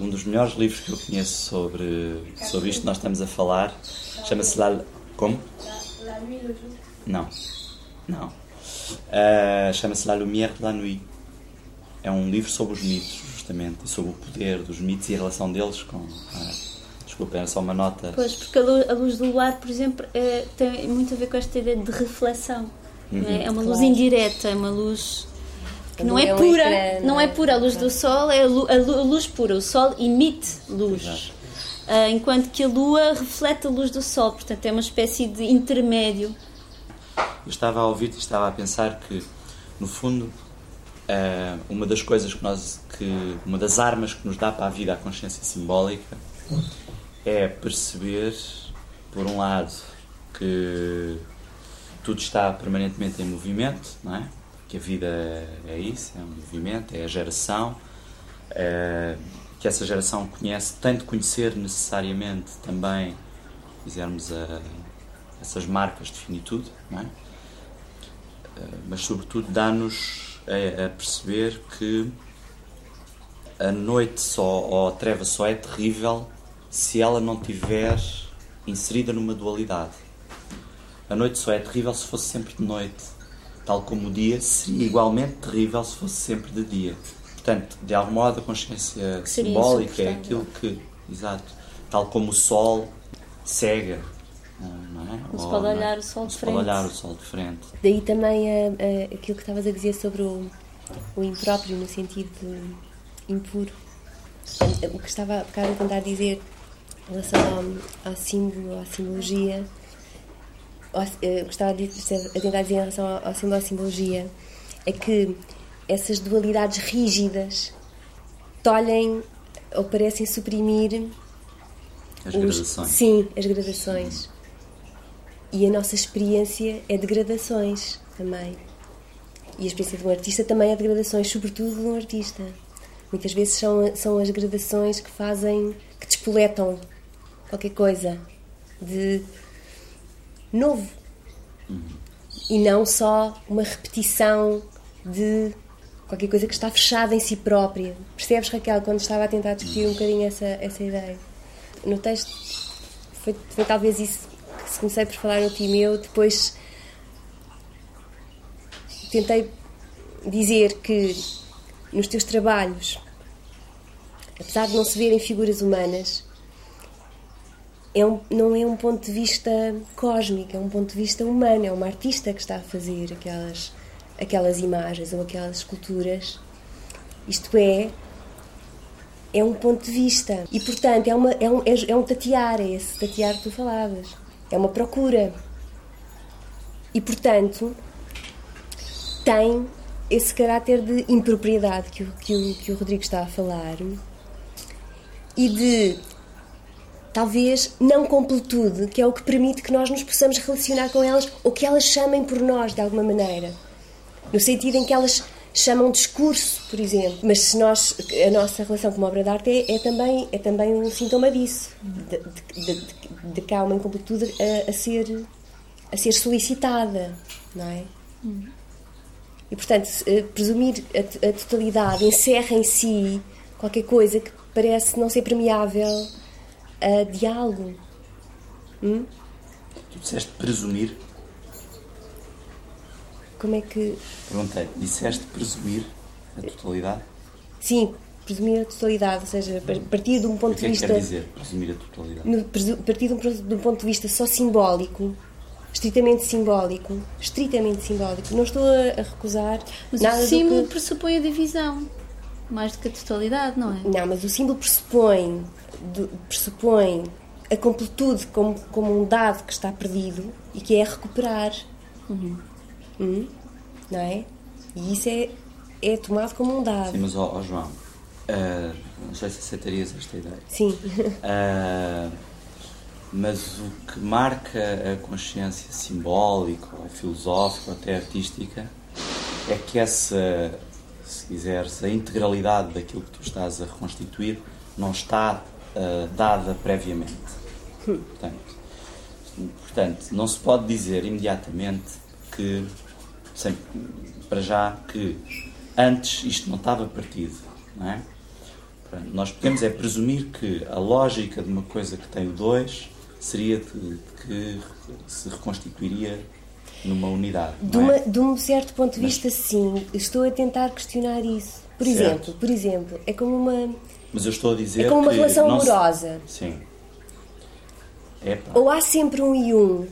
Um dos melhores livros que eu conheço sobre, sobre isto que nós estamos a falar chama-se La... Como? La, la Nuit le Jour. Não, não. Uh, chama-se La Lumière de la Nuit. É um livro sobre os mitos, justamente, e sobre o poder dos mitos e a relação deles com... Uh, Desculpa, é só uma nota. Pois, porque a luz, a luz do luar, por exemplo, é, tem muito a ver com esta ideia de reflexão. Uhum. Não é? É uma luz claro. indireta, é uma luz que não é pura. Ecrã, não é pura. A luz do sol é a luz, a luz pura. O sol emite luz, uh, enquanto que a lua reflete a luz do sol. Portanto, é uma espécie de intermédio. Eu estava a ouvir-te e estava a pensar que, no fundo, uh, uma das coisas que nós... Que, uma das armas que nos dá para a vida a consciência simbólica... é perceber, por um lado, que tudo está permanentemente em movimento, não é? Que a vida é isso, é um movimento, é a geração, é, que essa geração conhece, tem de conhecer necessariamente também, fizermos a, essas marcas de finitude, não é? Mas, sobretudo, dá-nos a, a perceber que a noite só, ou a treva só é terrível se ela não estiver inserida numa dualidade. A noite só é terrível se fosse sempre de noite, tal como o dia seria igualmente terrível se fosse sempre de dia. Portanto, de algum modo, a consciência simbólica é aquilo que... Exato. Tal como o sol cega, não é? Não se pode olhar o sol de frente. Não se pode olhar o sol de frente. Daí também a, a, aquilo que estavas a dizer sobre o, o impróprio, no sentido de impuro. O que estava a bocado a tentar dizer... em relação ao, ao símbolo, à simbologia, ao, eu gostava de, de tentar dizer em relação ao, ao símbolo, à simbologia, é que essas dualidades rígidas tolhem ou parecem suprimir As os, gradações. Sim, as gradações. E a nossa experiência é de gradações também. E a experiência de um artista também é de gradações, sobretudo de um artista. Muitas vezes são, são as gradações que fazem, que despoletam qualquer coisa de novo. Uhum. E não só uma repetição de qualquer coisa que está fechada em si própria. Percebes, Raquel, quando estava a tentar discutir um bocadinho essa, essa ideia? No texto, foi, foi talvez isso que se comecei por falar no Timeu, depois tentei dizer que nos teus trabalhos, apesar de não se verem figuras humanas, é um, não é um ponto de vista cósmico, é um ponto de vista humano, é uma artista que está a fazer aquelas, aquelas imagens ou aquelas esculturas. Isto é, é um ponto de vista. E, portanto, é, uma, é, um, é um tatear, é esse tatear que tu falavas. É uma procura. E, portanto, tem esse caráter de impropriedade que o, que o, que o Rodrigo está a falar e de, talvez, não completude, que é o que permite que nós nos possamos relacionar com elas ou que elas chamem por nós, de alguma maneira. No sentido em que elas chamam discurso, por exemplo, mas se nós, a nossa relação com a obra de arte é, é, também, é também um sintoma disso, de, de, de, de cá uma incompletude a, a, ser, a ser solicitada, não é? Hum. E, portanto, presumir a, a totalidade encerra em si qualquer coisa que parece não ser permeável a diálogo. Hum? Tu disseste presumir? Como é que... Perguntei, disseste presumir a totalidade? Sim, presumir a totalidade, ou seja, partir de um ponto de vista... O que é que quer dizer, presumir a totalidade? No, presu, partir de um, de um ponto de vista só simbólico, estritamente simbólico, estritamente simbólico, não estou a, a recusar... Mas nada o símbolo que... pressupõe a divisão, mais do que a totalidade, não é? Não, mas o símbolo pressupõe, de, pressupõe a completude como, como um dado que está perdido e que é a recuperar. Uhum. Hum, não é? E isso é, é tomado como um dado. Sim, mas, ó oh, oh, João, uh, não sei se aceitarias esta ideia. Sim. Uh, mas o que marca a consciência simbólica, ou filosófica, ou até artística, é que essa, se quiseres, a integralidade daquilo que tu estás a reconstituir não está uh, dada previamente. Hum. Portanto, portanto, não se pode dizer imediatamente que, sempre, para já, que antes isto não estava partido, não é? Portanto, nós podemos é presumir que a lógica de uma coisa que tem o dois seria de, de que se reconstituiria numa unidade, não de, uma, é? De um certo ponto de mas, vista, sim. Estou a tentar questionar isso. Por certo. exemplo, por exemplo, é como uma... Mas eu estou a dizer que... É como uma relação amorosa. Se... Sim. Epa. Ou há sempre um e um,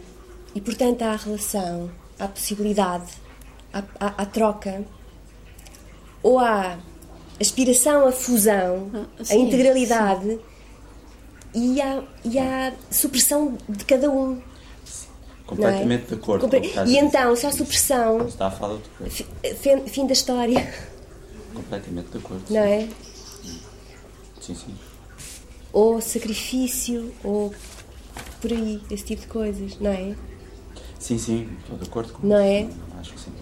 e portanto há a relação... Há possibilidade, há, há, há troca, ou há aspiração à fusão, ah, sim, a integralidade, sim. E, há, e há supressão de cada um. Sim. Completamente é? De acordo. Compre... Com e então, se há supressão, está a falar de coisa. Fim, fim da história. Completamente de acordo. Não sim. É? Sim, sim. Ou sacrifício, ou por aí, esse tipo de coisas, não é? Sim, sim, estou de acordo com isso. Não é? Acho que sim.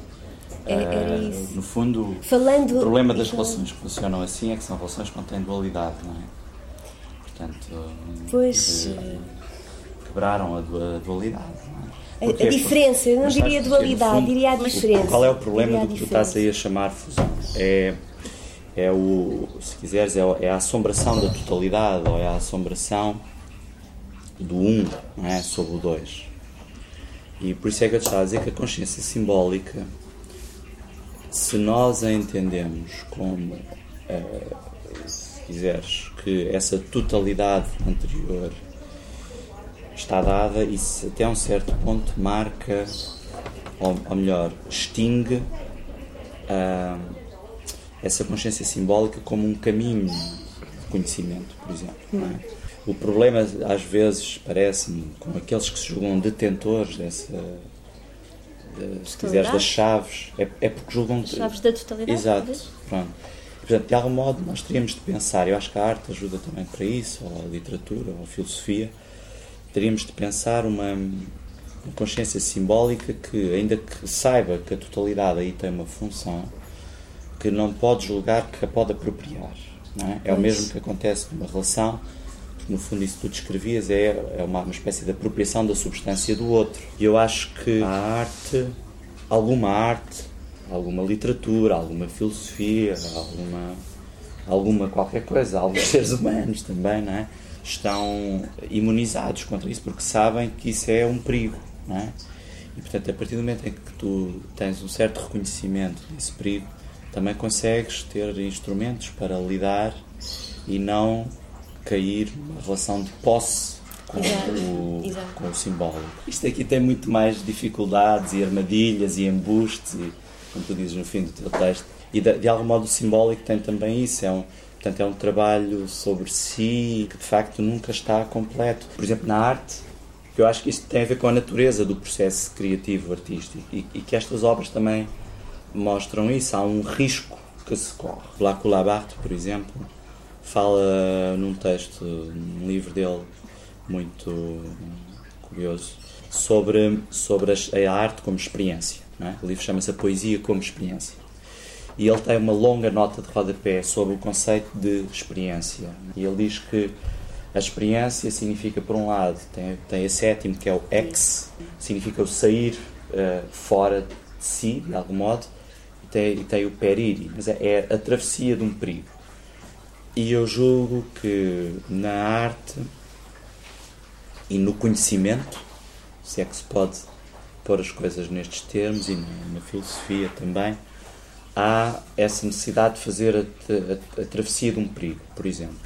É, era uh, isso. No fundo, falando, o problema das então... relações que funcionam assim é que são relações que contêm dualidade, não é? Portanto, pois... quebraram a dualidade. Não é? Porque, a, a diferença, porque, eu não diria dualidade, fundo, diria a diferença. Qual é o problema do que tu estás aí a chamar fusão? É, é o, se quiseres, é a assombração da totalidade, ou é a assombração do um, não é? Sobre o dois. E por isso é que eu te estava a dizer que a consciência simbólica, se nós a entendemos como, uh, se quiseres, que essa totalidade anterior está dada, isso até um certo ponto marca, ou, ou melhor, extingue uh, essa consciência simbólica como um caminho de conhecimento, por exemplo, não é? O problema, às vezes, parece-me, com aqueles que se julgam detentores dessa, de, se quiseres, das chaves, é, é porque julgam... As chaves da totalidade. Exato, pronto. Portanto, de algum modo, nós teríamos de pensar, eu acho que a arte ajuda também para isso, ou a literatura, ou a filosofia, teríamos de pensar uma, uma consciência simbólica que, ainda que saiba que a totalidade aí tem uma função, que não pode julgar que a pode apropriar. Não é? É o mesmo que acontece numa relação, no fundo isso que tu descrevias é, é uma, uma espécie de apropriação da substância do outro. E eu acho que a arte, alguma arte, alguma literatura, alguma filosofia, alguma, alguma qualquer coisa, alguns seres humanos também, não é? Estão imunizados contra isso porque sabem que isso é um perigo, não é? E, portanto, a partir do momento em que tu tens um certo reconhecimento desse perigo, também consegues ter instrumentos para lidar e não cair numa relação de posse com, exato. O, exato. Com o simbólico. Isto aqui tem muito mais dificuldades e armadilhas e embustes e, como tu dizes no fim do teu texto, e de, de algum modo o simbólico tem também isso, é um, portanto é um trabalho sobre si que de facto nunca está completo. Por exemplo, na arte, eu acho que isto tem a ver com a natureza do processo criativo artístico e, e que estas obras também mostram isso, há um risco que se corre. Lacoue-Labarthe, por exemplo, fala num texto, num livro dele muito curioso, sobre, sobre a arte como experiência. Não é? O livro chama-se A Poesia como Experiência. E ele tem uma longa nota de rodapé sobre o conceito de experiência. E ele diz que a experiência significa, por um lado, tem, tem a sétimo, que é o ex, significa o sair uh, fora de si, de algum modo, e tem, e tem o periri, mas é, é a travessia de um perigo. E eu julgo que na arte e no conhecimento, se é que se pode pôr as coisas nestes termos, e na, na filosofia também, há essa necessidade de fazer a, a, a travessia de um perigo, por exemplo.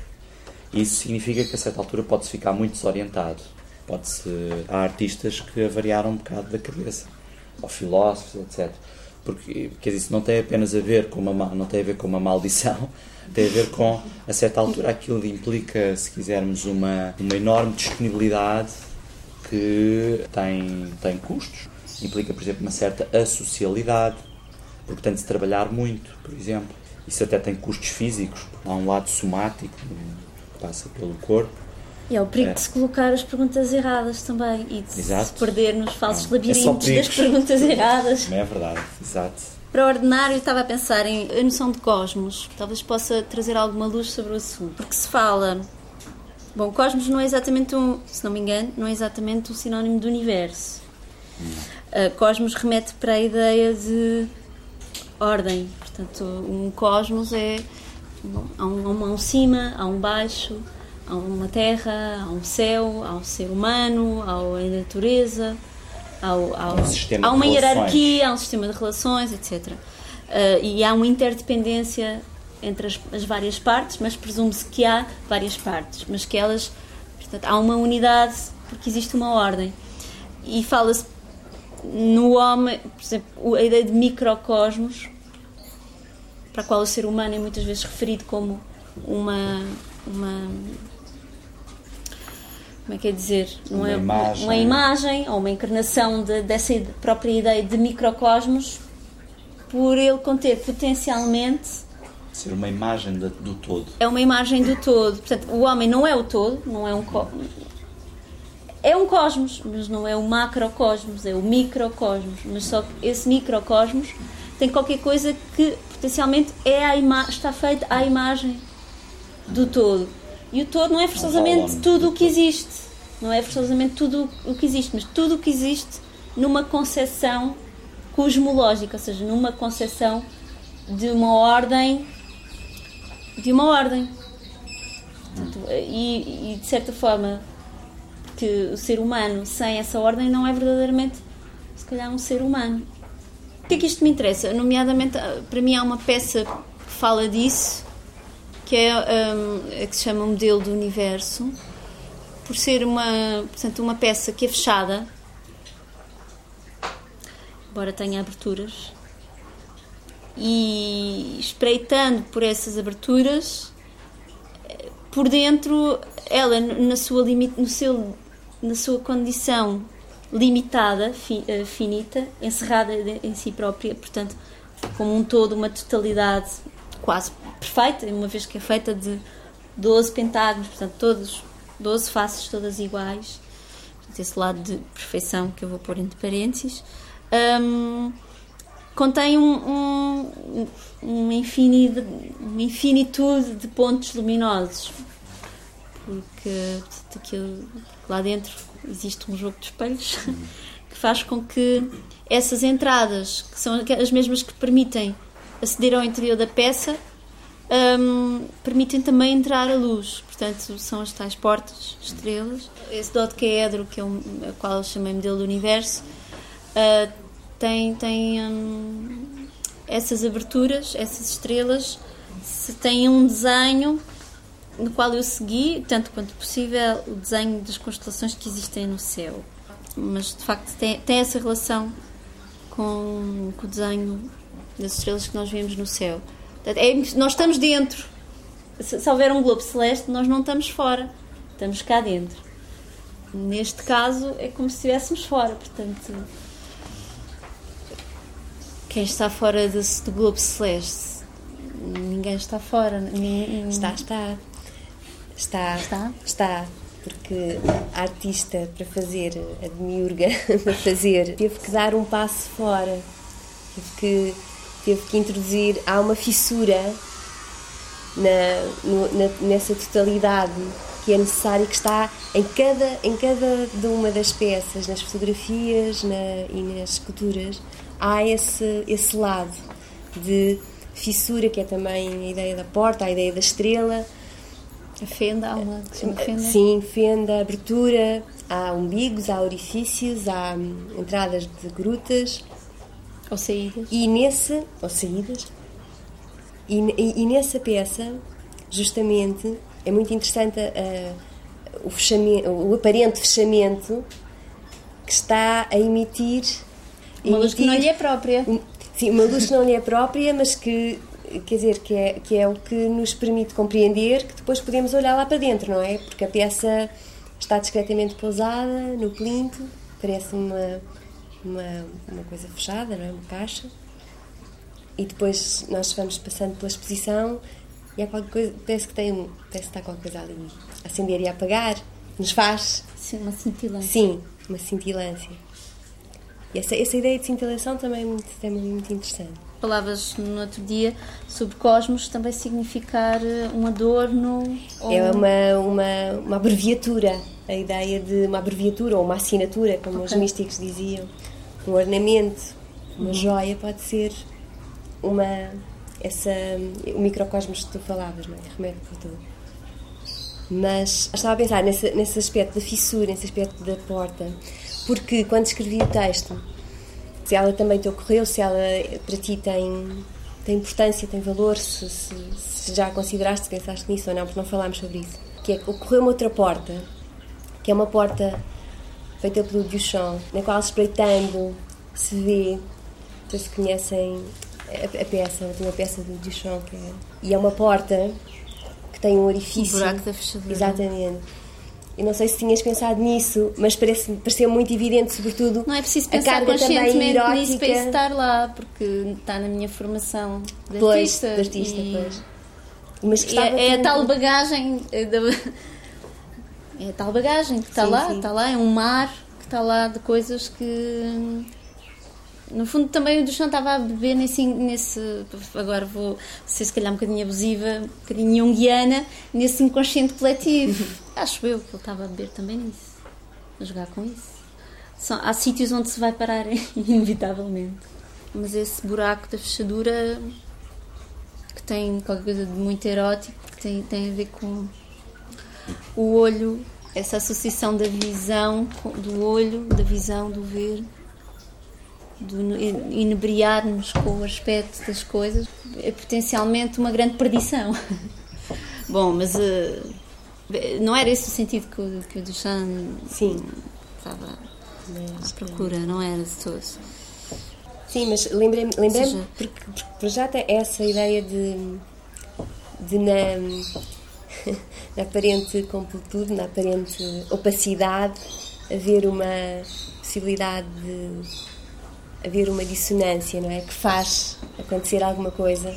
Isso significa que a certa altura pode-se ficar muito desorientado. Pode-se, há artistas que avariaram um bocado da cabeça, ou filósofos, etcétera. Porque, quer dizer, isso não tem apenas a ver com uma, não tem a ver com uma maldição, tem a ver com, a certa altura, aquilo implica, se quisermos, uma, uma enorme disponibilidade que tem, tem custos. Implica, por exemplo, uma certa associalidade, porque tem de se trabalhar muito, por exemplo. Isso até tem custos físicos, há um lado somático que passa pelo corpo. E é o perigo é. de se colocar as perguntas erradas também e de exato. se perder nos falsos não, labirintos é das perguntas erradas. Não é verdade, exato. Para ordenar, eu estava a pensar em a noção de cosmos. Talvez possa trazer alguma luz sobre o assunto. Porque se fala... Bom, cosmos não é exatamente um... Se não me engano, não é exatamente um sinónimo de universo. Hum. Uh, cosmos remete para a ideia de ordem. Portanto, um cosmos é... Há um, há um cima, há um baixo... Há uma terra, há um céu, há um ser humano, há a natureza, há, há, um há uma hierarquia, há um sistema de relações, etcétera. Uh, e há uma interdependência entre as, as várias partes, mas presume-se que há várias partes, mas que elas, portanto, há uma unidade porque existe uma ordem. E fala-se no homem, por exemplo, a ideia de microcosmos, para a qual o ser humano é muitas vezes referido como uma... uma Como é que é dizer? Uma, uma, imagem. uma imagem ou uma encarnação de, dessa própria ideia de microcosmos, por ele conter potencialmente... Ser uma imagem de, do todo. É uma imagem do todo. Portanto, o homem não é o todo, não é um... Co- é um cosmos, mas não é o macrocosmos, é o microcosmos. Mas só que esse microcosmos tem qualquer coisa que potencialmente é a ima- está feita à imagem do todo. E o todo não é forçosamente tudo o que existe. Não é forçosamente tudo o que existe, mas tudo o que existe numa concepção cosmológica, ou seja, numa concepção de uma ordem, de uma ordem. Portanto, e, e, de certa forma, que o ser humano sem essa ordem não é verdadeiramente, se calhar, um ser humano. O que é que isto me interessa? Nomeadamente, para mim há uma peça que fala disso, que é um, que se chama o modelo do universo, por ser uma, portanto, uma peça que é fechada, embora tenha aberturas, e espreitando por essas aberturas, por dentro, ela na sua, limi- no seu, na sua condição limitada, fi- finita, encerrada em si própria, portanto, como um todo, uma totalidade quase perfeita, uma vez que é feita de doze pentágonos, portanto, todos, doze faces todas iguais. Portanto, esse lado de perfeição que eu vou pôr entre parênteses. Um, contém um, um, um infinito, uma infinitude de pontos luminosos, porque portanto, aquilo, lá dentro existe um jogo de espelhos que faz com que essas entradas, que são as mesmas que permitem aceder ao interior da peça, um, permitem também entrar a luz. Portanto, são as tais portas, estrelas. Esse dodecaedro, que é um, a qual eu chamei modelo do universo, uh, tem, tem um, essas aberturas, essas estrelas, se tem um desenho no qual eu segui, tanto quanto possível, o desenho das constelações que existem no céu. Mas, de facto, tem, tem essa relação com, com o desenho das estrelas que nós vemos no céu. É, nós estamos dentro. Se, se houver um globo celeste, nós não estamos fora. Estamos cá dentro. Neste caso, é como se estivéssemos fora. Portanto, quem está fora desse, do globo celeste? Ninguém está fora. Ninguém... Está, está. Está, está. Está. Porque a artista, para fazer a demiurga, para fazer, teve que dar um passo fora, teve que, teve que introduzir, há uma fissura na, no, na, nessa totalidade que é necessária, que está em cada, em cada uma das peças, nas fotografias na, e nas esculturas, há esse, esse lado de fissura, que é também a ideia da porta, a ideia da estrela. A fenda, há uma que se chama fenda. Sim, fenda, abertura, há umbigos, há orifícios, há entradas de grutas. Ou saídas. E nesse, ou saídas, e, e, e nessa peça, justamente, é muito interessante uh, o, fechamento, o aparente fechamento que está a emitir... Uma emitir, luz que não lhe é própria. Um, sim, uma luz que não lhe é própria, mas que... Quer dizer, que é, que é o que nos permite compreender que depois podemos olhar lá para dentro, não é? Porque a peça está discretamente pousada no plinto, parece uma, uma, uma coisa fechada, não é? Uma caixa. E depois nós vamos passando pela exposição e há qualquer coisa, parece que, tem, parece que está qualquer coisa ali a acender e a apagar, nos faz. Sim, uma cintilância. Sim, uma cintilância. E essa, essa ideia de cintilação também é muito, também é muito interessante. Falavas no outro dia sobre cosmos também significar um adorno... Ou... É uma, uma, uma abreviatura, a ideia de uma abreviatura ou uma assinatura, como okay. Os místicos diziam. Um ornamento, uma uhum. joia, pode ser uma, essa, o microcosmos que tu falavas, não é? Remédio para tudo. Mas estava a pensar nesse, nesse aspecto da fissura, nesse aspecto da porta, porque quando escrevi o texto... Se ela também te ocorreu, se ela para ti tem, tem importância, tem valor, se, se, se já consideraste, se pensaste nisso ou não, porque não falámos sobre isso. Que é que ocorreu-me outra porta, que é uma porta feita pelo Duchamp, na qual, espreitando, se vê, vocês se conhecem a, a peça, tem uma peça do Duchamp, que é, e é uma porta que tem um orifício. Um buraco da fechadura. Exatamente. Eu não sei se tinhas pensado nisso, mas parece, pareceu muito evidente, sobretudo... Não é preciso pensar conscientemente nisso para isso estar lá, porque está na minha formação de pois, artista. De artista, e... pois. Mas que é, é a tal bagagem... É a tal bagagem que está sim, lá, sim. está lá, é um mar que está lá de coisas que... No fundo, também o Duchamp estava a beber nesse, nesse... Agora vou ser, se calhar, um bocadinho abusiva, um bocadinho junguiana, nesse inconsciente coletivo. Acho eu que ele estava a beber também nisso. A jogar com isso. São, há sítios onde se vai parar, inevitavelmente. Mas esse buraco da fechadura, que tem qualquer coisa de muito erótico, que tem, tem a ver com o olho, essa associação da visão, do olho, da visão, do ver... de inebriar-nos com o aspecto das coisas, é potencialmente uma grande perdição. Bom, mas uh, não era esse o sentido que o, que o Duchamp sim. estava à procura, não era de todos. Sim, mas lembrei-me, lembrei-me seja, porque, porque já tem essa ideia de, de na, na aparente completude, na aparente opacidade, haver uma possibilidade de haver uma dissonância, não é? Que faz acontecer alguma coisa.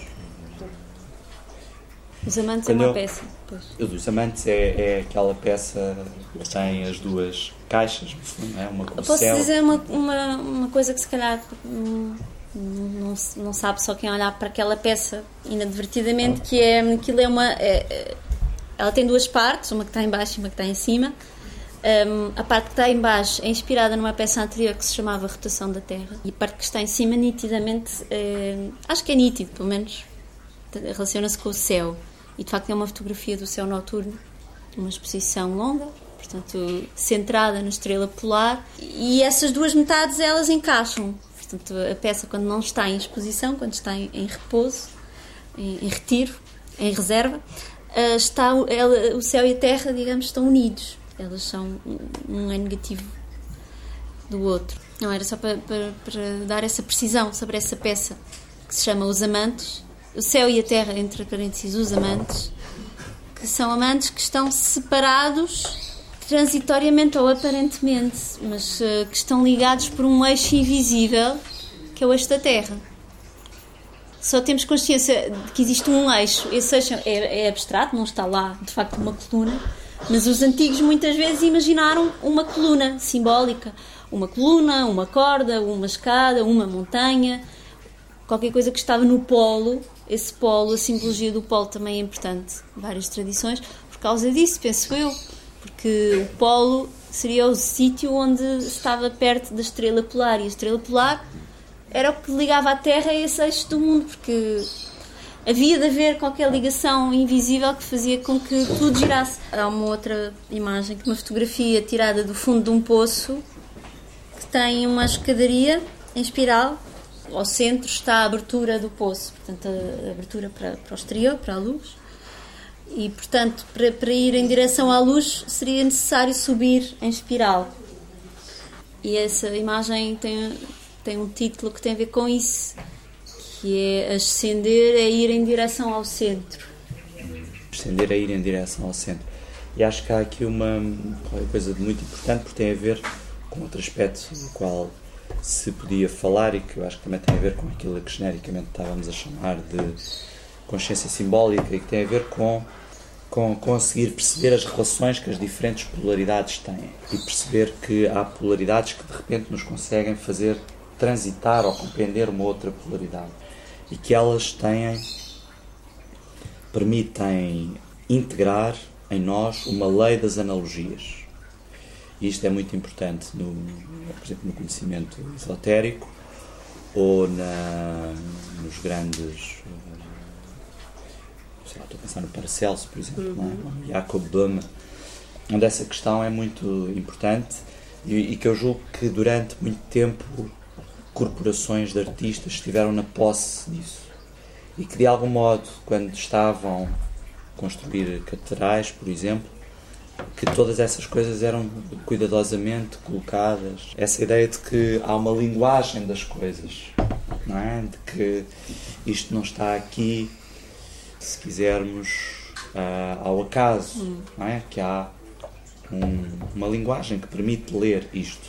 Os amantes Quando é uma eu... peça. Pois. Os amantes é, é aquela peça que tem as duas caixas, no fundo, é uma com o céu. Posso dizer uma, uma, uma coisa que se calhar hum, não, não sabe só quem olhar para aquela peça, inadvertidamente, ah. que é, aquilo é uma... É, ela tem duas partes, uma que está em baixo e uma que está em cima. Um, a parte que está em baixo é inspirada numa peça anterior que se chamava Rotação da Terra, e a parte que está em cima nitidamente, é, acho que é nítido, pelo menos relaciona-se com o céu, e de facto é uma fotografia do céu noturno, uma exposição longa, portanto centrada na estrela polar, e essas duas metades elas encaixam, portanto a peça quando não está em exposição, quando está em, em repouso, em, em retiro, em reserva, está, ela, o céu e a terra, digamos, estão unidos. Elas são, um é negativo do outro. Não, era só para, para, para dar essa precisão sobre essa peça que se chama Os Amantes, o céu e a terra, entre parênteses, os amantes, que são amantes que estão separados transitoriamente ou aparentemente, mas uh, que estão ligados por um eixo invisível, que é o eixo da terra. Só temos consciência de que existe um eixo. Esse eixo é, é abstrato, não está lá, de facto, uma coluna. Mas os antigos muitas vezes imaginaram uma coluna simbólica, uma coluna, uma corda, uma escada, uma montanha, qualquer coisa que estava no polo. Esse polo, a simbologia do polo também é importante, várias tradições, por causa disso, penso eu, porque o polo seria o sítio onde estava perto da estrela polar, e a estrela polar era o que ligava a Terra a esse eixo do mundo, porque... havia de haver qualquer ligação invisível que fazia com que tudo girasse. Há uma outra imagem, uma fotografia tirada do fundo de um poço que tem uma escadaria em espiral. Ao centro está a abertura do poço, portanto a abertura para, para o exterior, para a luz. E, portanto, para, para ir em direção à luz seria necessário subir em espiral. E essa imagem tem, tem um título que tem a ver com isso, que é ascender é ir em direção ao centro. Ascender é ir em direção ao centro. E acho que há aqui uma coisa muito importante, porque tem a ver com outro aspecto do qual se podia falar e que eu acho que também tem a ver com aquilo que genericamente estávamos a chamar de consciência simbólica, e que tem a ver com, com conseguir perceber as relações que as diferentes polaridades têm, e perceber que há polaridades que de repente nos conseguem fazer transitar ou compreender uma outra polaridade, e que elas têm, permitem integrar em nós uma lei das analogias. E isto é muito importante, no, por exemplo, no conhecimento esotérico ou na, nos grandes... Sei lá, estou a pensar no Paracelso, por exemplo, uhum. não é? Jacob Böhme, onde essa questão é muito importante e, e que eu julgo que durante muito tempo corporações de artistas estiveram na posse disso, e que de algum modo, quando estavam a construir catedrais, por exemplo, que todas essas coisas eram cuidadosamente colocadas, essa ideia de que há uma linguagem das coisas, não é? De que isto não está aqui, se quisermos, ao acaso, não é? Que há um, uma linguagem que permite ler isto.